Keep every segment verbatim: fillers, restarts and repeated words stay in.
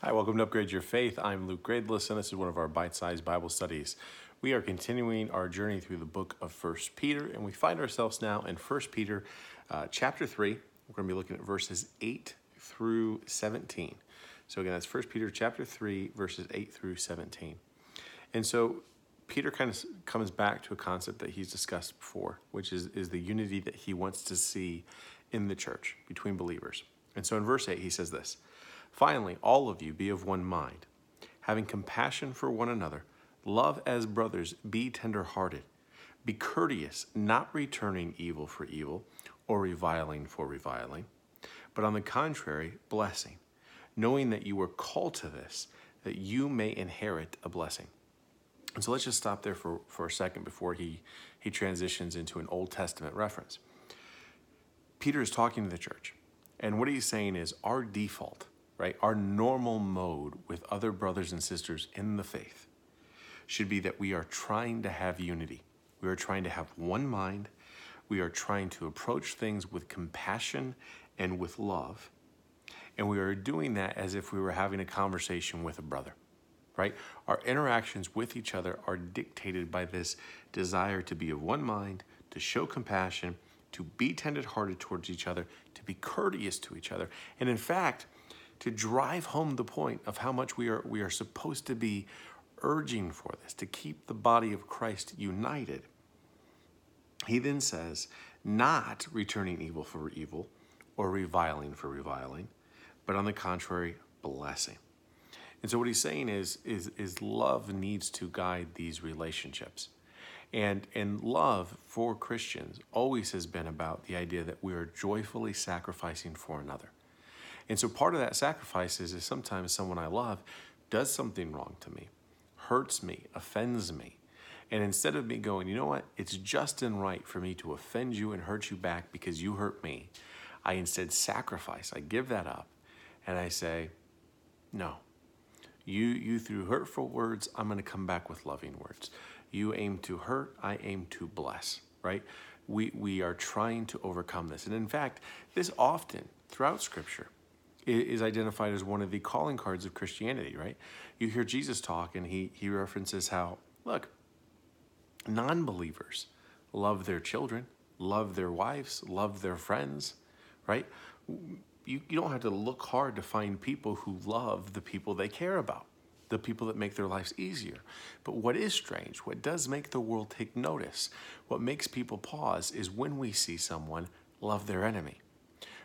Hi, welcome to Upgrade Your Faith. I'm Luke Gradless, and this is one of our bite-sized Bible studies. We are continuing our journey through the book of First Peter, and we find ourselves now in First Peter uh, chapter three. We're going to be looking at verses eight through seventeen. So again, that's First Peter chapter three, verses eight through seventeen. And so Peter kind of comes back to a concept that he's discussed before, which is, is the unity that he wants to see in the church between believers. And so in verse eight, he says this, "Finally, all of you be of one mind, having compassion for one another, love as brothers, be tenderhearted, be courteous, not returning evil for evil or reviling for reviling, but on the contrary, blessing, knowing that you were called to this, that you may inherit a blessing." And so let's just stop there for, for a second before he, he transitions into an Old Testament reference. Peter is talking to the church, and what he's saying is our default, right? Our normal mode with other brothers and sisters in the faith should be that we are trying to have unity. We are trying to have one mind. We are trying to approach things with compassion and with love. And we are doing that as if we were having a conversation with a brother, right? Our interactions with each other are dictated by this desire to be of one mind, to show compassion, to be tender-hearted towards each other, to be courteous to each other. And in fact, to drive home the point of how much we are we are supposed to be urging for this, to keep the body of Christ united. He then says, not returning evil for evil or reviling for reviling, but on the contrary, blessing. And so what he's saying is, is, is love needs to guide these relationships. And, and love for Christians always has been about the idea that we are joyfully sacrificing for another. And so part of that sacrifice is, is sometimes someone I love does something wrong to me, hurts me, offends me. And instead of me going, you know what, it's just and right for me to offend you and hurt you back because you hurt me, I instead sacrifice, I give that up, and I say, no, you, you threw hurtful words, I'm gonna come back with loving words. You aim to hurt, I aim to bless, right? We, we are trying to overcome this. And in fact, this often throughout Scripture is identified as one of the calling cards of Christianity, right? You hear Jesus talk and he he references how, look, non-believers love their children, love their wives, love their friends, right? You, you don't have to look hard to find people who love the people they care about, the people that make their lives easier. But what is strange, what does make the world take notice, what makes people pause is when we see someone love their enemy.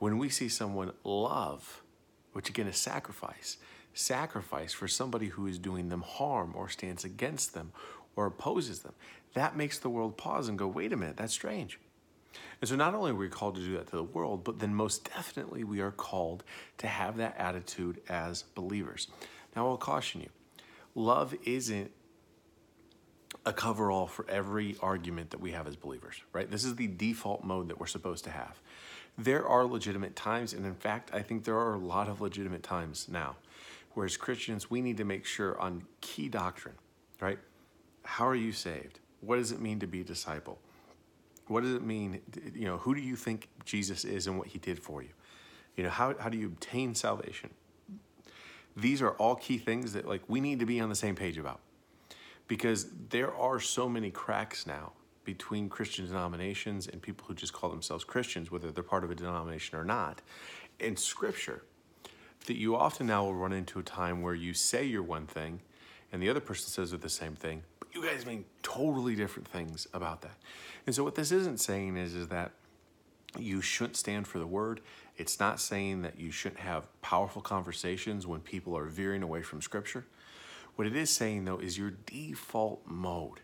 When we see someone love, which again is sacrifice, sacrifice for somebody who is doing them harm or stands against them or opposes them, that makes the world pause and go, wait a minute, that's strange. And so not only are we called to do that to the world, but then most definitely we are called to have that attitude as believers. Now I'll caution you, love isn't a coverall for every argument that we have as believers, right? This is the default mode that we're supposed to have. There are legitimate times, and in fact, I think there are a lot of legitimate times now, where as Christians, we need to make sure on key doctrine, right? How are you saved? What does it mean to be a disciple? What does it mean, you know, who do you think Jesus is and what he did for you? You know, how, how do you obtain salvation? These are all key things that like we need to be on the same page about, because there are so many cracks now between Christian denominations and people who just call themselves Christians, whether they're part of a denomination or not, in Scripture, that you often now will run into a time where you say you're one thing and the other person says they're the same thing, but you guys mean totally different things about that. And so what this isn't saying is, is that you shouldn't stand for the word. It's not saying that you shouldn't have powerful conversations when people are veering away from Scripture. What it is saying, though, is your default mode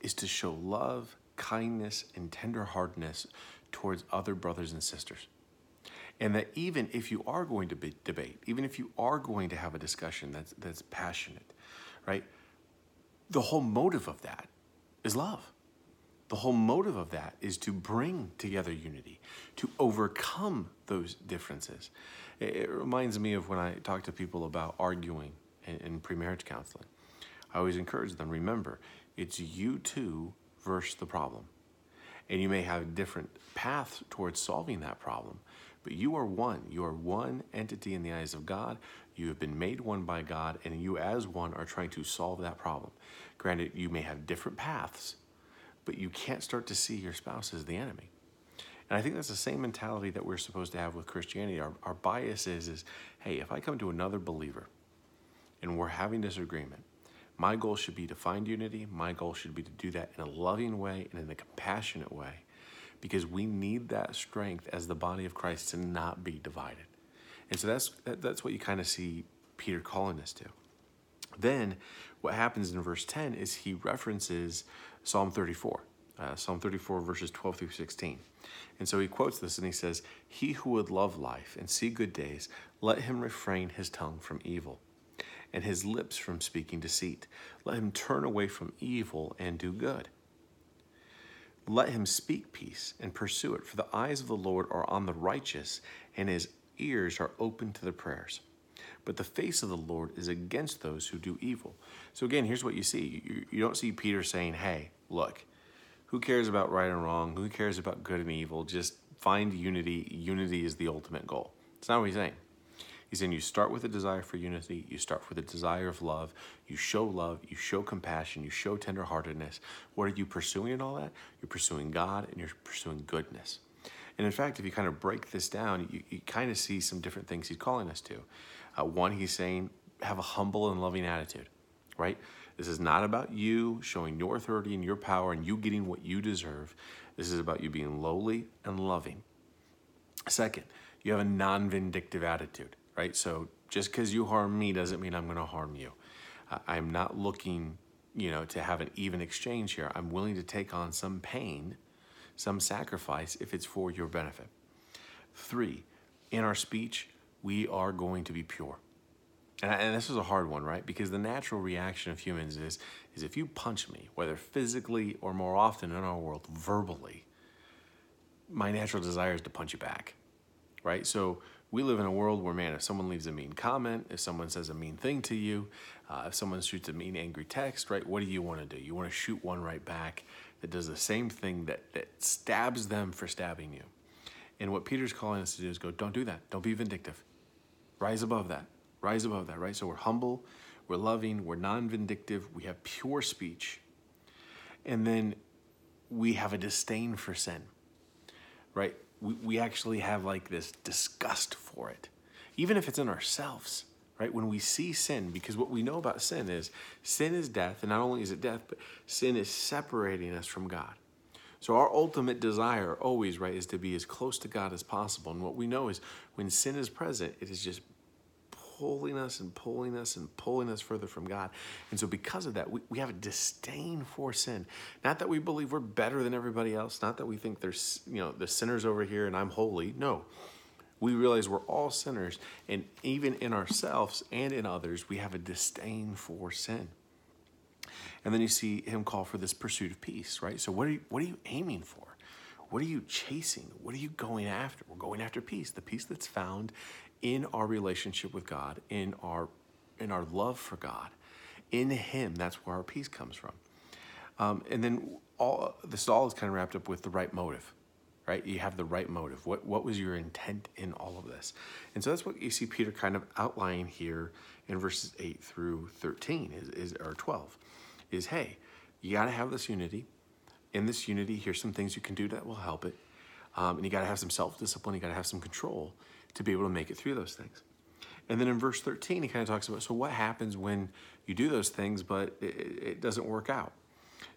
is to show love, kindness, and tenderheartedness towards other brothers and sisters. And that even if you are going to be debate, even if you are going to have a discussion that's that's passionate, right? The whole motive of that is love. The whole motive of that is to bring together unity, to overcome those differences. It, it reminds me of when I talk to people about arguing in, in premarriage counseling. I always encourage them, remember, it's you two versus the problem. And you may have different paths towards solving that problem, but you are one. You are one entity in the eyes of God. You have been made one by God, and you as one are trying to solve that problem. Granted, you may have different paths, but you can't start to see your spouse as the enemy. And I think that's the same mentality that we're supposed to have with Christianity. Our, our bias is, is, hey, if I come to another believer and we're having disagreement, my goal should be to find unity. My goal should be to do that in a loving way and in a compassionate way, because we need that strength as the body of Christ to not be divided. And so that's that, that's what you kind of see Peter calling us to. Then what happens in verse ten is he references Psalm thirty-four. Uh, Psalm thirty-four, verses twelve through sixteen. And so he quotes this and he says, "He who would love life and see good days, let him refrain his tongue from evil and his lips from speaking deceit. Let him turn away from evil and do good. Let him speak peace and pursue it, for the eyes of the Lord are on the righteous and his ears are open to their prayers. But the face of the Lord is against those who do evil." So again, here's what you see. You, you don't see Peter saying, hey, look, who cares about right and wrong? Who cares about good and evil? Just find unity. Unity is the ultimate goal. It's not what he's saying. He's saying you start with a desire for unity. You start with a desire of love. You show love. You show compassion. You show tenderheartedness. What are you pursuing in all that? You're pursuing God and you're pursuing goodness. And in fact, if you kind of break this down, you, you kind of see some different things he's calling us to. Uh, one, he's saying, have a humble and loving attitude, right? This is not about you showing your authority and your power and you getting what you deserve. This is about you being lowly and loving. Second, you have a non-vindictive attitude, right? So just because you harm me doesn't mean I'm going to harm you. Uh, I'm not looking, you know, to have an even exchange here. I'm willing to take on some pain, some sacrifice if it's for your benefit. Three, in our speech, we are going to be pure. And, I, and this is a hard one, right? Because the natural reaction of humans is, is if you punch me, whether physically or more often in our world, verbally, my natural desire is to punch you back, right? So we live in a world where, man, if someone leaves a mean comment, if someone says a mean thing to you, uh, if someone shoots a mean, angry text, right? What do you want to do? You want to shoot one right back that does the same thing that, that stabs them for stabbing you. And what Peter's calling us to do is go, don't do that. Don't be vindictive. Rise above that. Rise above that, right? So we're humble, we're loving, we're non-vindictive, we have pure speech. And then we have a disdain for sin, right? We, we actually have like this disgust for it, even if it's in ourselves, right? When we see sin, because what we know about sin is sin is death. And not only is it death, but sin is separating us from God. So our ultimate desire always, right, is to be as close to God as possible. And what we know is when sin is present, it is just pulling us and pulling us and pulling us further from God. And so because of that, we, we have a disdain for sin. Not that we believe we're better than everybody else. Not that we think there's, you know, the sinner's over here and I'm holy. No. We realize we're all sinners, and even in ourselves and in others, we have a disdain for sin. And then you see him call for this pursuit of peace, right? So what are you, what are you aiming for? What are you chasing? What are you going after? We're going after peace, the peace that's found in our relationship with God, in our, in our love for God, in him. That's where our peace comes from. Um, and then all this all is kind of wrapped up with the right motive. Right? You have the right motive. What what was your intent in all of this? And so that's what you see Peter kind of outlining here in verses eight through thirteen, is, is or twelve, is, hey, you got to have this unity. In this unity, here's some things you can do that will help it. Um, and you got to have some self-discipline. You got to have some control to be able to make it through those things. And then in verse thirteen, he kind of talks about, so what happens when you do those things, but it, it doesn't work out?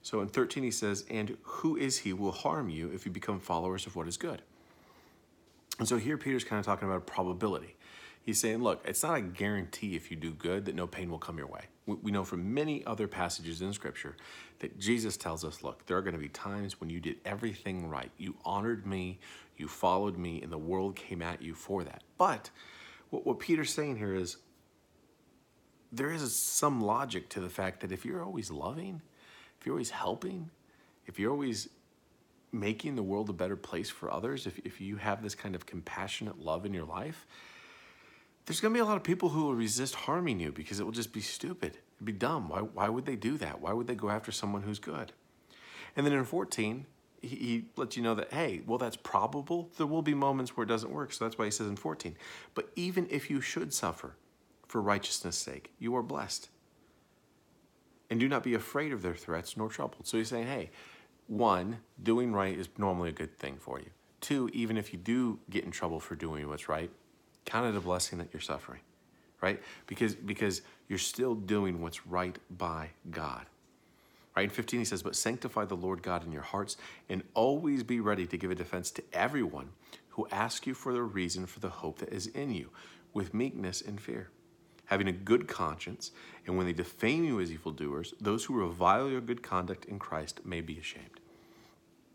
So in thirteen, he says, and who is he will harm you if you become followers of what is good? And so here Peter's kind of talking about a probability. He's saying, look, it's not a guarantee if you do good that no pain will come your way. We know from many other passages in Scripture that Jesus tells us, look, there are going to be times when you did everything right. You honored me, you followed me, and the world came at you for that. But what Peter's saying here is there is some logic to the fact that if you're always loving, if you're always helping, if you're always making the world a better place for others, if, if you have this kind of compassionate love in your life, there's going to be a lot of people who will resist harming you because it will just be stupid. It'd be dumb. Why, why would they do that? Why would they go after someone who's good? And then in fourteen, he, he lets you know that, hey, well, that's probable. There will be moments where it doesn't work. So that's why he says in fourteen, but even if you should suffer for righteousness' sake. You are blessed. And do not be afraid of their threats nor troubled. So he's saying, hey, one, doing right is normally a good thing for you. Two, even if you do get in trouble for doing what's right, count it a blessing that you're suffering, right? Because, because you're still doing what's right by God. Right? In fifteen, he says, but sanctify the Lord God in your hearts and always be ready to give a defense to everyone who asks you for the reason for the hope that is in you, with meekness and fear, having a good conscience. And when they defame you as evildoers, those who revile your good conduct in Christ may be ashamed.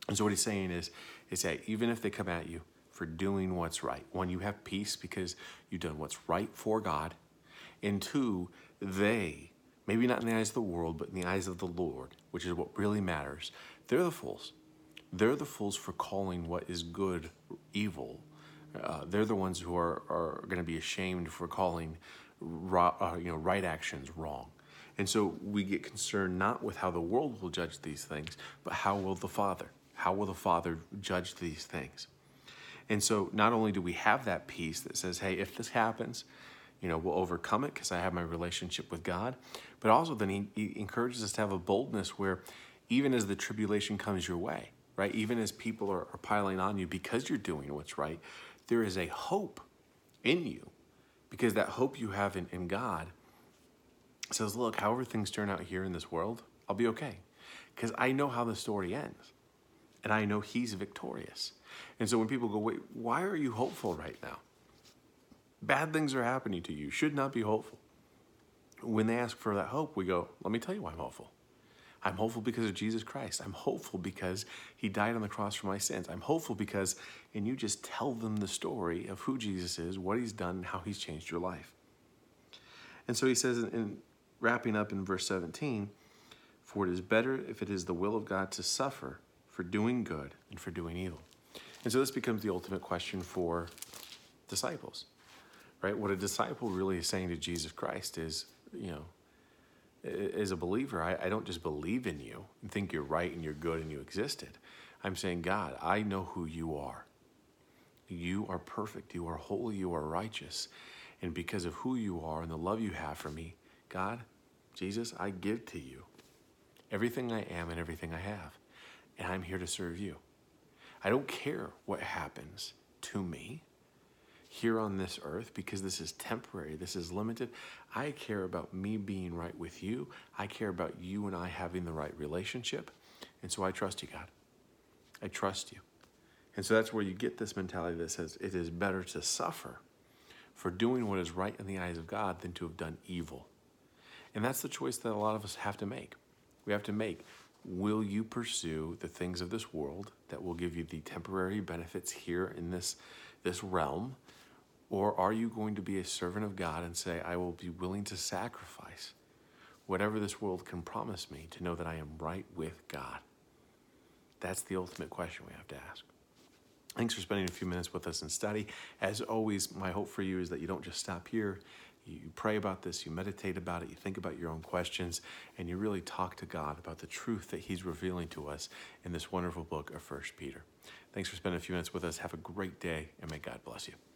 And so what he's saying is, is that even if they come at you for doing what's right, one, you have peace because you've done what's right for God. And two, they, maybe not in the eyes of the world, but in the eyes of the Lord, which is what really matters, they're the fools. They're the fools for calling what is good evil. Uh, they're the ones who are, are going to be ashamed for calling ro- uh, you know, right actions wrong. And so we get concerned not with how the world will judge these things, but how will the Father? How will the Father judge these things? And so not only do we have that peace that says, hey, if this happens, you know, we'll overcome it because I have my relationship with God. But also then he, he encourages us to have a boldness where even as the tribulation comes your way, right, even as people are, are piling on you because you're doing what's right, there is a hope in you, because that hope you have in, in God says, look, however things turn out here in this world, I'll be okay, because I know how the story ends, and I know he's victorious. And so when people go, wait, why are you hopeful right now? Bad things are happening to you. You should not be hopeful. When they ask for that hope, we go, let me tell you why I'm hopeful. I'm hopeful because of Jesus Christ. I'm hopeful because he died on the cross for my sins. I'm hopeful because, and you just tell them the story of who Jesus is, what he's done, and how he's changed your life. And so he says, in wrapping up in verse seventeen, for it is better if it is the will of God to suffer for doing good and for doing evil. And so this becomes the ultimate question for disciples, right? What a disciple really is saying to Jesus Christ is, you know, as a believer, I, I don't just believe in you and think you're right and you're good and you existed. I'm saying, God, I know who you are. You are perfect. You are holy. You are righteous. And because of who you are and the love you have for me, God, Jesus, I give to you everything I am and everything I have. And I'm here to serve you. I don't care what happens to me here on this earth, because this is temporary, this is limited. I care about me being right with you. I care about you and I having the right relationship. And so I trust you, God. I trust you. And so that's where you get this mentality that says it is better to suffer for doing what is right in the eyes of God than to have done evil. And that's the choice that a lot of us have to make. We have to make, will you pursue the things of this world that will give you the temporary benefits here in this, this realm? Or are you going to be a servant of God and say, I will be willing to sacrifice whatever this world can promise me to know that I am right with God? That's the ultimate question we have to ask. Thanks for spending a few minutes with us in study. As always, my hope for you is that you don't just stop here. You pray about this, you meditate about it, you think about your own questions, and you really talk to God about the truth that he's revealing to us in this wonderful book of First Peter. Thanks for spending a few minutes with us. Have a great day, and may God bless you.